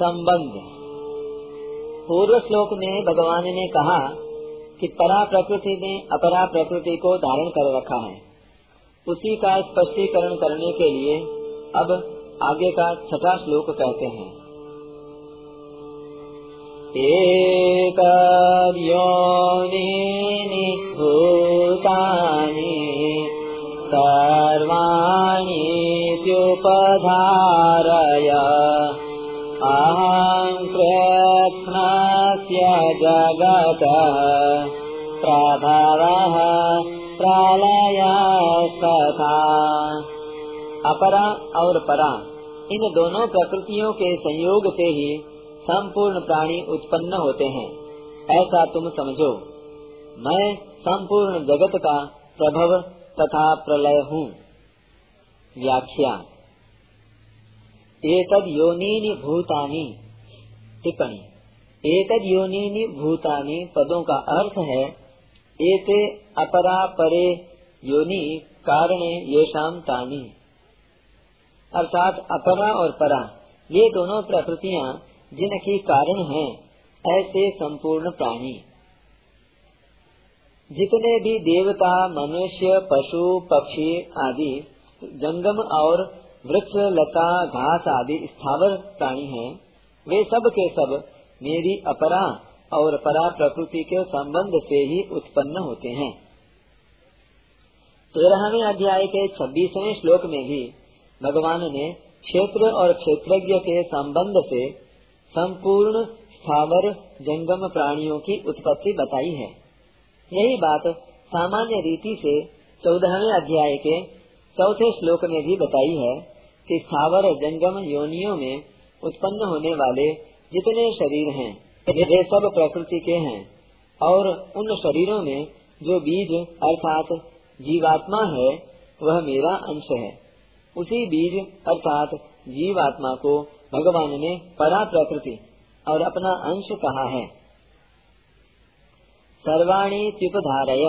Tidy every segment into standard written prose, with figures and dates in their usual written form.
संबंध। पूर्व श्लोक में भगवान ने कहा कि परा प्रकृति ने अपरा प्रकृति को धारण कर रखा है। उसी का स्पष्टीकरण करने के लिए अब आगे का छठा श्लोक कहते हैं। एतद्योनीनि भूतानि सर्वाणि त्युपधारय अहं कृष्णस्य जगतः प्रभवः प्रलयस्तथा। अपरा और परा इन दोनों प्रकृतियों के संयोग से ही संपूर्ण प्राणी उत्पन्न होते हैं, ऐसा तुम समझो। मैं संपूर्ण जगत का प्रभव तथा प्रलय हूँ। व्याख्या। एतद् योनीनि भूतानि। टिप्पणी। एतद् योनीनि भूतानि पदों का अर्थ है एते अपरा परे योनि कारणे येषां तानि। अर्थात अपरा और परा ये दोनों प्रकृतियाँ जिनकी कारण हैं ऐसे संपूर्ण प्राणी। जितने भी देवता, मनुष्य, पशु, पक्षी आदि जंगम और वृक्ष, लता, घास आदि स्थावर प्राणी हैं, वे सब के सब मेरी अपरा और परा प्रकृति के संबंध से ही उत्पन्न होते हैं। 13वें अध्याय के 26वें श्लोक में भी भगवान ने क्षेत्र और क्षेत्रज्ञ के संबंध से संपूर्ण स्थावर जंगम प्राणियों की उत्पत्ति बताई है। यही बात सामान्य रीति से 14वें अध्याय के 4थे श्लोक में भी बताई है कि स्थावर जंगम योनियों में उत्पन्न होने वाले जितने शरीर हैं वे सब प्रकृति के हैं और उन शरीरों में जो बीज अर्थात जीवात्मा है वह मेरा अंश है। उसी बीज अर्थात जीवात्मा को भगवान ने परा प्रकृति और अपना अंश कहा है। सर्वाणी त्युपधारय।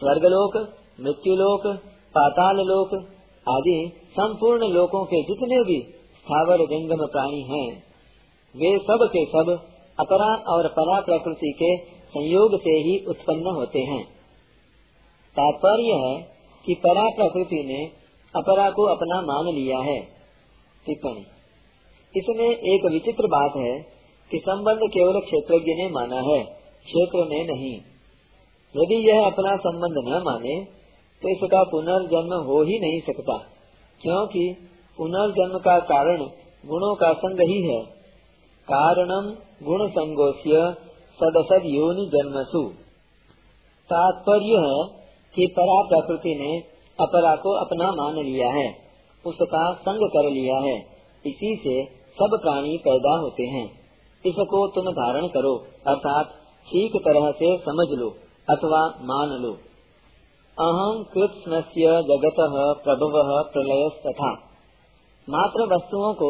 स्वर्गलोक, मृत्युलोक, पाताल लोक आदि संपूर्ण लोकों के जितने भी स्थावर जंगम प्राणी हैं वे सब के सब अपरा और परा प्रकृति के संयोग से ही उत्पन्न होते हैं। तात्पर्य है कि परा प्रकृति ने अपरा को अपना मान लिया है। टिप्पणी। इसमें एक विचित्र बात है कि संबंध केवल क्षेत्रज्ञ ने माना है, क्षेत्र ने नहीं। यदि यह अपना संबंध न माने तो इसका पुनर्जन्म हो ही नहीं सकता, क्योंकि पुनर्जन्म का कारण गुणों का संग ही है। कारणम गुण संगोस्य सदसद योनि जन्मसु। तात्पर्य है कि परा प्रकृति ने अपरा को अपना मान लिया है, उसका संग कर लिया है, इसी से सब प्राणी पैदा होते हैं। इसको तुम धारण करो अर्थात ठीक तरह से समझ लो अथवा मान लो। अहं कृत्स्नस्य जगतः प्रभवः प्रलयस्तथा। मात्र वस्तुओं को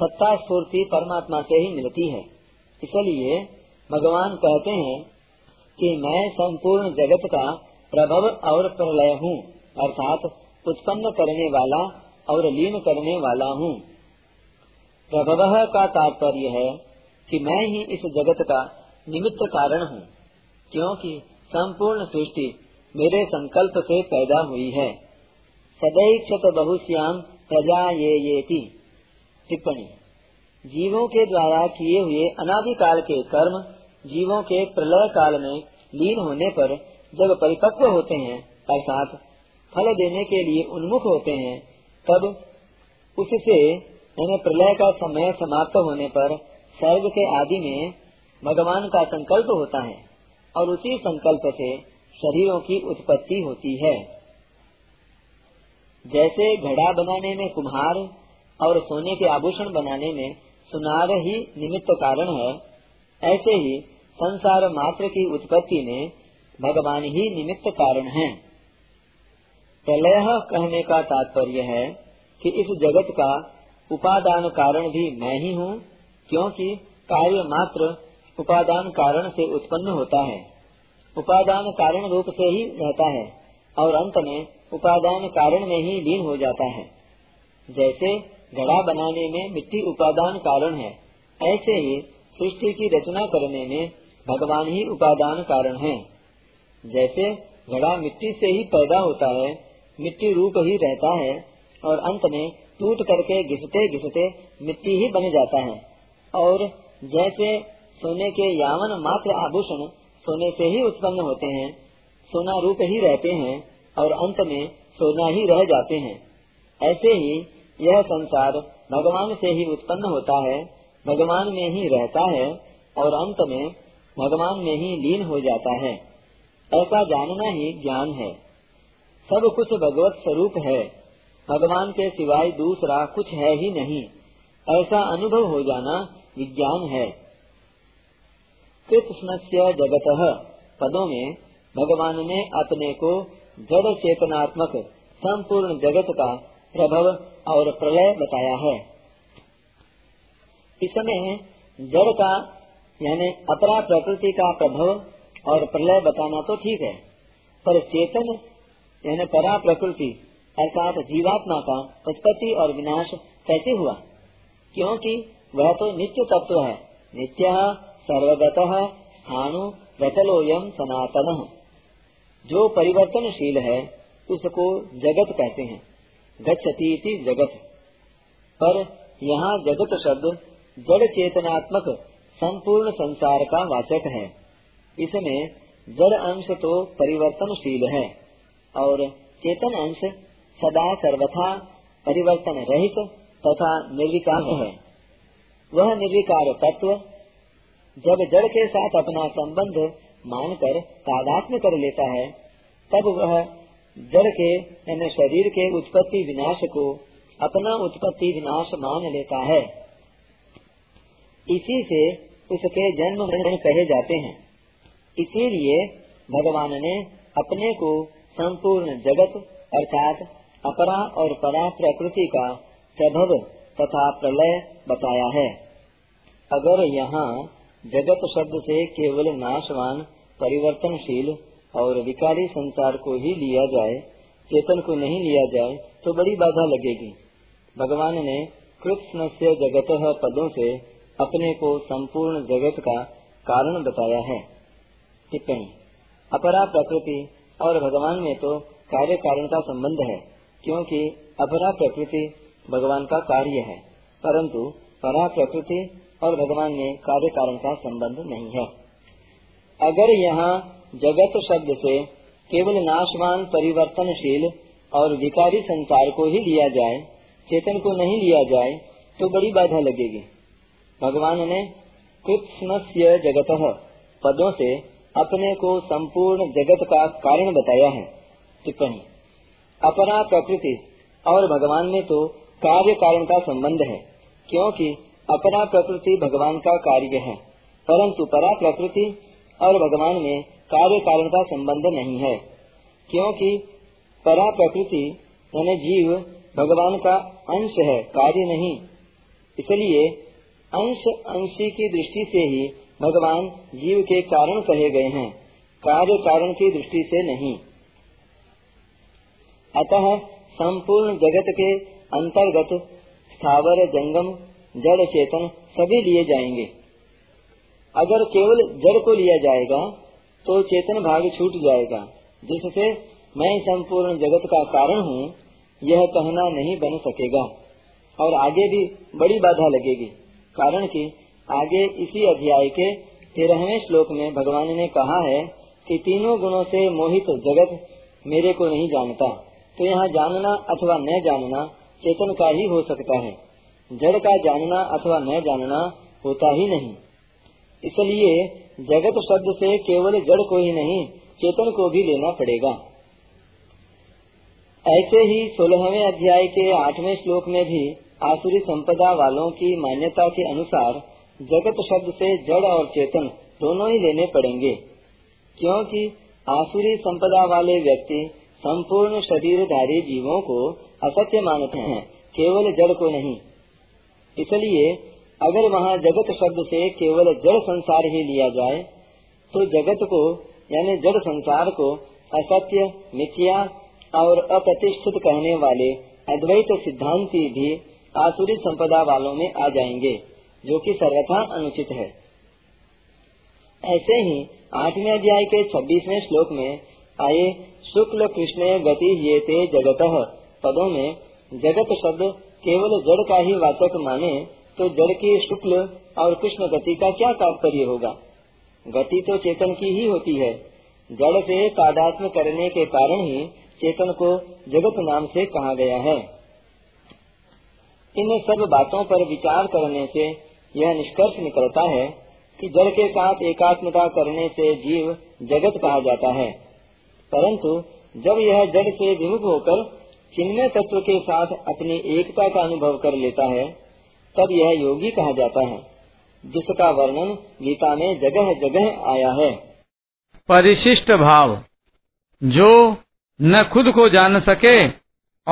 सत्ता स्फूर्ति परमात्मा से ही मिलती है, इसलिए भगवान कहते हैं कि मैं संपूर्ण जगत का प्रभव और प्रलय हूँ, अर्थात उत्पन्न करने वाला और लीन करने वाला हूँ। प्रभवः का तात्पर्य है कि मैं ही इस जगत का निमित्त कारण हूँ, क्योंकि संपूर्ण सृष्टि मेरे संकल्प से पैदा हुई है। सदैक्षत बहुश्याम प्रजा ये थी। टिप्पणी। जीवों के द्वारा किए हुए अनादिकाल के कर्म जीवों के प्रलय काल में लीन होने पर जब परिपक्व होते हैं अर्थात फल देने के लिए उन्मुख होते हैं, तब उससे यानी प्रलय का समय समाप्त होने पर सर्ग के आदि में भगवान का संकल्प होता है और उसी संकल्प से शरीरों की उत्पत्ति होती है। जैसे घड़ा बनाने में कुम्हार और सोने के आभूषण बनाने में सुनार ही निमित्त कारण है, ऐसे ही संसार मात्र की उत्पत्ति में भगवान ही निमित्त कारण है। प्रलय कहने का तात्पर्य है कि इस जगत का उपादान कारण भी मैं ही हूँ, क्योंकि कार्य मात्र उपादान कारण से उत्पन्न होता है, उपादान कारण रूप से ही रहता है और अंत में उपादान कारण में ही लीन हो जाता है। जैसे घड़ा बनाने में मिट्टी उपादान कारण है, ऐसे ही सृष्टि की रचना करने में भगवान ही उपादान कारण है। जैसे घड़ा मिट्टी से ही पैदा होता है, मिट्टी रूप ही रहता है और अंत में टूट करके घिसते घिसते मिट्टी ही बन जाता है। और जैसे सोने के यावन मात्र आभूषण सोने से ही उत्पन्न होते हैं, सोना रूप ही रहते हैं और अंत में सोना ही रह जाते हैं, ऐसे ही यह संसार भगवान से ही उत्पन्न होता है, भगवान में ही रहता है और अंत में भगवान में ही लीन हो जाता है। ऐसा जानना ही ज्ञान है। सब कुछ भगवत स्वरूप है, भगवान के सिवाय दूसरा कुछ है ही नहीं, ऐसा अनुभव हो जाना विज्ञान है। कृत्स्नस्य जगतः पदों में भगवान ने अपने को जड़ चेतनात्मक संपूर्ण जगत का प्रभव और प्रलय बताया है। इसमें जड़ का यानी अपरा प्रकृति का प्रभव और प्रलय बताना तो ठीक है, पर चेतन यानी परा प्रकृति अर्थात जीवात्मा का उत्पत्ति और विनाश कैसे हुआ? क्योंकि वह तो नित्य तत्व है। नित्यः सर्वगतः स्थाणु रचलोयम सनातनः। जो परिवर्तनशील है उसको जगत कहते हैं। गच्छति इति जगत, पर यहाँ जगत शब्द जड़ चेतनात्मक संपूर्ण संसार का वाचक है। इसमें जड़ अंश तो परिवर्तनशील है और चेतन अंश सदा सर्वथा परिवर्तन रहित तथा निर्विकार है। वह निर्विकार तत्व जब जड़ के साथ अपना संबंध मानकर तादात्म्य कर लेता है, तब वह जड़ के यानी शरीर के उत्पत्ति विनाश को अपना उत्पत्ति विनाश मान लेता है। इसी से उसके जन्म मरण कहे जाते हैं। इसीलिए भगवान ने अपने को संपूर्ण जगत अर्थात अपरा और परा प्रकृति का प्रभव तथा प्रलय बताया है। अगर यहाँ जगत शब्द से केवल नाशवान परिवर्तनशील और विकारी संसार को ही लिया जाए, चेतन को नहीं लिया जाए तो बड़ी बाधा लगेगी। भगवान ने कृत्स्नस्य जगतः पदों से अपने को संपूर्ण जगत का कारण बताया है। टिप्पणी: अपरा प्रकृति और भगवान में तो कार्य कारण का संबंध है, क्योंकि अपरा प्रकृति भगवान का कार्य है, परंतु परा प्रकृति और भगवान में कार्य कारण का संबंध नहीं है। अगर यहाँ जगत शब्द से केवल नाशवान परिवर्तनशील और विकारी संसार को ही लिया जाए, चेतन को नहीं लिया जाए तो बड़ी बाधा लगेगी। भगवान ने कृत्स्नस्य जगतः पदों से अपने को संपूर्ण जगत का कारण बताया है। टिप्पणी: अपरा प्रकृति और भगवान में तो कार्य कारण का संबंध है, क्योंकि अपरा प्रकृति भगवान का कार्य है, परंतु परा प्रकृति और भगवान में कार्य कारण का संबंध नहीं है, क्योंकि परा प्रकृति यानी जीव भगवान का अंश है, कार्य नहीं। इसलिए अंश अंशी की दृष्टि से ही भगवान जीव के कारण कहे गए हैं, कार्य कारण की दृष्टि से नहीं। अतः संपूर्ण जगत के अंतर्गत स्थावर जंगम जड़ चेतन सभी लिए जाएंगे। अगर केवल जड़ को लिया जाएगा तो चेतन भाग छूट जाएगा, जिससे मैं संपूर्ण जगत का कारण हूँ यह कहना नहीं बन सकेगा और आगे भी बड़ी बाधा लगेगी। कारण कि आगे इसी अध्याय के 13वें श्लोक में भगवान ने कहा है कि तीनों गुणों से मोहित जगत मेरे को नहीं जानता। तो यहाँ जानना अथवा न जानना चेतन का ही हो सकता है, जड़ का जानना अथवा न जानना होता ही नहीं। इसलिए जगत शब्द से केवल जड़ को ही नहीं चेतन को भी लेना पड़ेगा। ऐसे ही 16वें अध्याय के 8वें श्लोक में भी आसुरी संपदा वालों की मान्यता के अनुसार जगत शब्द से जड़ और चेतन दोनों ही लेने पड़ेंगे, क्योंकि आसुरी संपदा वाले व्यक्ति संपूर्ण शरीरधारी जीवों को असत्य मानते हैं, केवल जड़ को नहीं। इसलिए अगर वहाँ जगत शब्द से केवल जड़ संसार ही लिया जाए तो जगत को यानी जड़ संसार को असत्य, मिथ्या और अप्रतिष्ठित कहने वाले अद्वैत सिद्धांती भी आसुरी संपदा वालों में आ जाएंगे, जो कि सर्वथा अनुचित है। ऐसे ही 8वें अध्याय के 26वें श्लोक में आए शुक्ल कृष्ण गति ये ते जगतः पदों में जगत शब्द केवल जड़ का ही वाचक माने तो जड़ की शुक्ल और कृष्ण गति का क्या तात्पर्य होगा? गति तो चेतन की ही होती है। जड़ से तादात्म्य करने के कारण ही चेतन को जगत नाम से कहा गया है। इन सब बातों पर विचार करने से यह निष्कर्ष निकलता है कि जड़ के साथ एकात्मता करने से जीव जगत कहा जाता है, परंतु जब यह जड़ से विमुख होकर चिन्मय तत्व के साथ अपनी एकता का अनुभव कर लेता है तब यह योगी कहा जाता है, जिसका वर्णन गीता में जगह जगह आया है। परिशिष्ट भाव जो न खुद को जान सके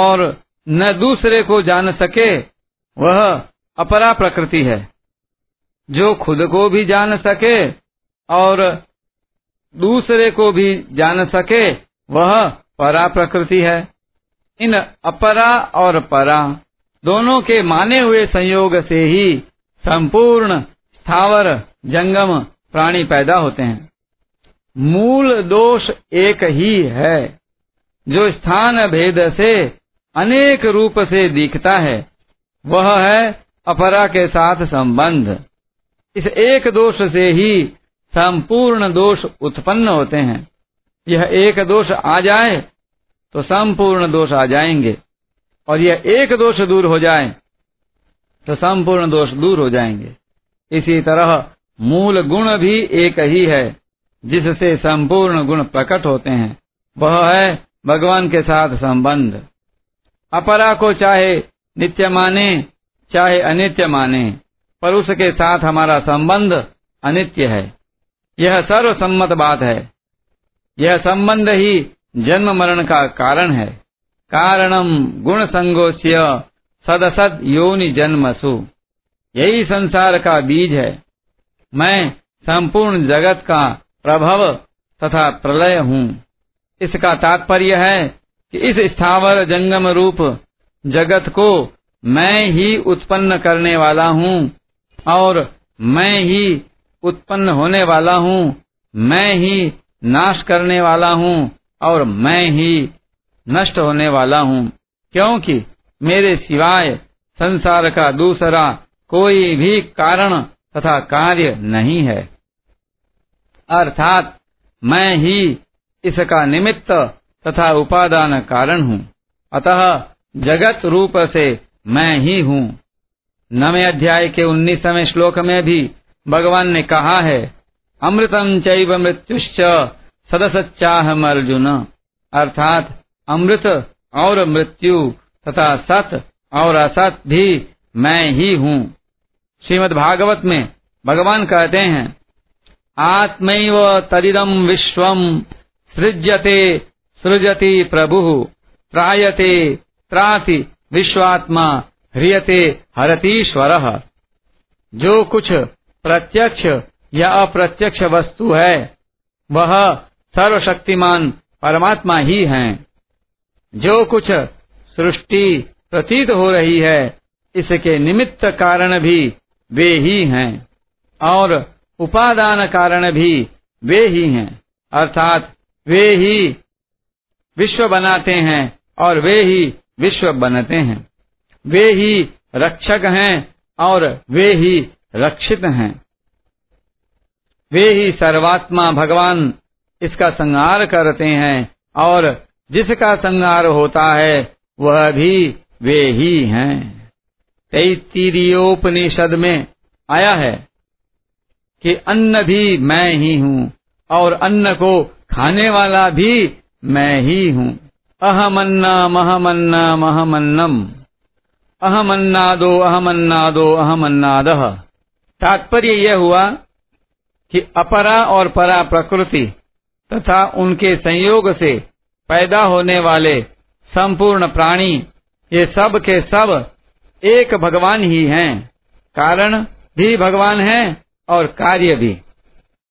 और न दूसरे को जान सके वह अपरा प्रकृति है। जो खुद को भी जान सके और दूसरे को भी जान सके वह परा प्रकृति है। इन अपरा और परा दोनों के माने हुए संयोग से ही संपूर्ण स्थावर जंगम प्राणी पैदा होते हैं। मूल दोष एक ही है जो स्थान भेद से अनेक रूप से दिखता है, वह है अपरा के साथ संबंध। इस एक दोष से ही संपूर्ण दोष उत्पन्न होते हैं। यह एक दोष आ जाए तो संपूर्ण दोष आ जाएंगे और यह एक दोष दूर हो जाए तो संपूर्ण दोष दूर हो जाएंगे। इसी तरह मूल गुण भी एक ही है जिससे संपूर्ण गुण प्रकट होते हैं, वह है भगवान के साथ संबंध। अपरा को चाहे नित्य माने चाहे अनित्य माने, पर उसके साथ हमारा संबंध अनित्य है। यह सर्वसम्मत बात है। यह संबंध ही जन्म मरण का कारण है। कारणम गुण संगोस्य सदसद योनि जन्मसु। यही संसार का बीज है। मैं संपूर्ण जगत का प्रभव तथा प्रलय हूँ। इसका तात्पर्य है कि इस स्थावर जंगम रूप जगत को मैं ही उत्पन्न करने वाला हूँ और मैं ही उत्पन्न होने वाला हूँ, मैं ही नाश करने वाला हूँ और मैं ही नष्ट होने वाला हूँ, क्योंकि मेरे सिवाय संसार का दूसरा कोई भी कारण तथा कार्य नहीं है। अर्थात मैं ही इसका निमित्त तथा उपादान कारण हूँ। अतः जगत रूप से मैं ही हूँ। 9वें अध्याय के 19वें श्लोक में भी भगवान ने कहा है, अमृतम चैव मृत्युश्च सदसच्चाहम् अर्जुन। अर्थात अमृत और मृत्यु तथा सत और असत भी मैं ही हूँ। श्रीमद् भागवत में भगवान कहते हैं, आत्मैव तदिदं विश्वं सृज्यते सृजति प्रभुः, त्रायते त्राति विश्वात्मा, ह्रियते हरतीश्वरः। जो कुछ प्रत्यक्ष या अप्रत्यक्ष वस्तु है वह सर्वशक्तिमान परमात्मा ही है। जो कुछ सृष्टि प्रतीत हो रही है इसके निमित्त कारण भी वे ही हैं और उपादान कारण भी वे ही हैं। अर्थात वे ही विश्व बनाते हैं और वे ही विश्व बनते हैं। वे ही रक्षक हैं और वे ही रक्षित हैं। वे ही सर्वात्मा भगवान इसका संहार करते हैं और जिसका संहार होता है वह भी वे ही हैं। तैत्तिरीयोपनिषद में आया है कि अन्न भी मैं ही हूँ और अन्न को खाने वाला भी मैं ही हूँ। अहमन्नम अहमन्नम अहमन्नम, अहमन्नादो अहमन्नादो अहमन्नादः। तात्पर्य यह हुआ कि अपरा और परा प्रकृति तथा उनके संयोग से पैदा होने वाले संपूर्ण प्राणी ये सब के सब एक भगवान ही हैं। कारण भी भगवान है और कार्य भी।